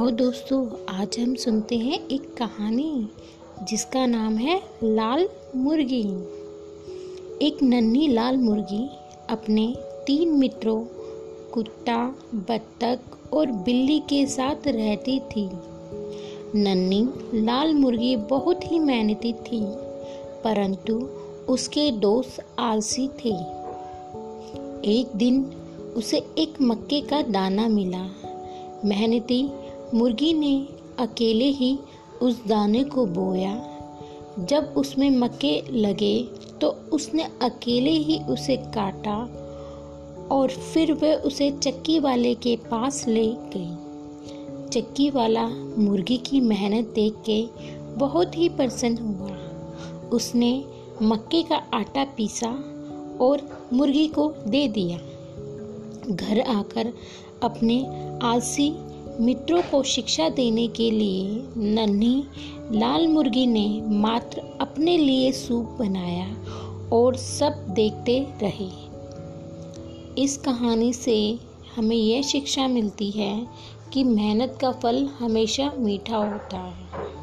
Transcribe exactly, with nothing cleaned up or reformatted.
आओ दोस्तों, आज हम सुनते हैं एक कहानी जिसका नाम है लाल मुर्गी। एक नन्ही लाल मुर्गी अपने तीन मित्रों कुत्ता, बत्तख और बिल्ली के साथ रहती थी। नन्ही लाल मुर्गी बहुत ही मेहनती थी, परंतु उसके दोस्त आलसी थे। एक दिन उसे एक मक्के का दाना मिला। मेहनती मुर्गी ने अकेले ही उस दाने को बोया। जब उसमें मक्के लगे तो उसने अकेले ही उसे काटा और फिर वह उसे चक्की वाले के पास ले गई। चक्की वाला मुर्गी की मेहनत देख के बहुत ही प्रसन्न हुआ। उसने मक्के का आटा पीसा और मुर्गी को दे दिया। घर आकर अपने आलसी मित्रों को शिक्षा देने के लिए नन्ही लाल मुर्गी ने मात्र अपने लिए सूप बनाया और सब देखते रहे। इस कहानी से हमें यह शिक्षा मिलती है कि मेहनत का फल हमेशा मीठा होता है।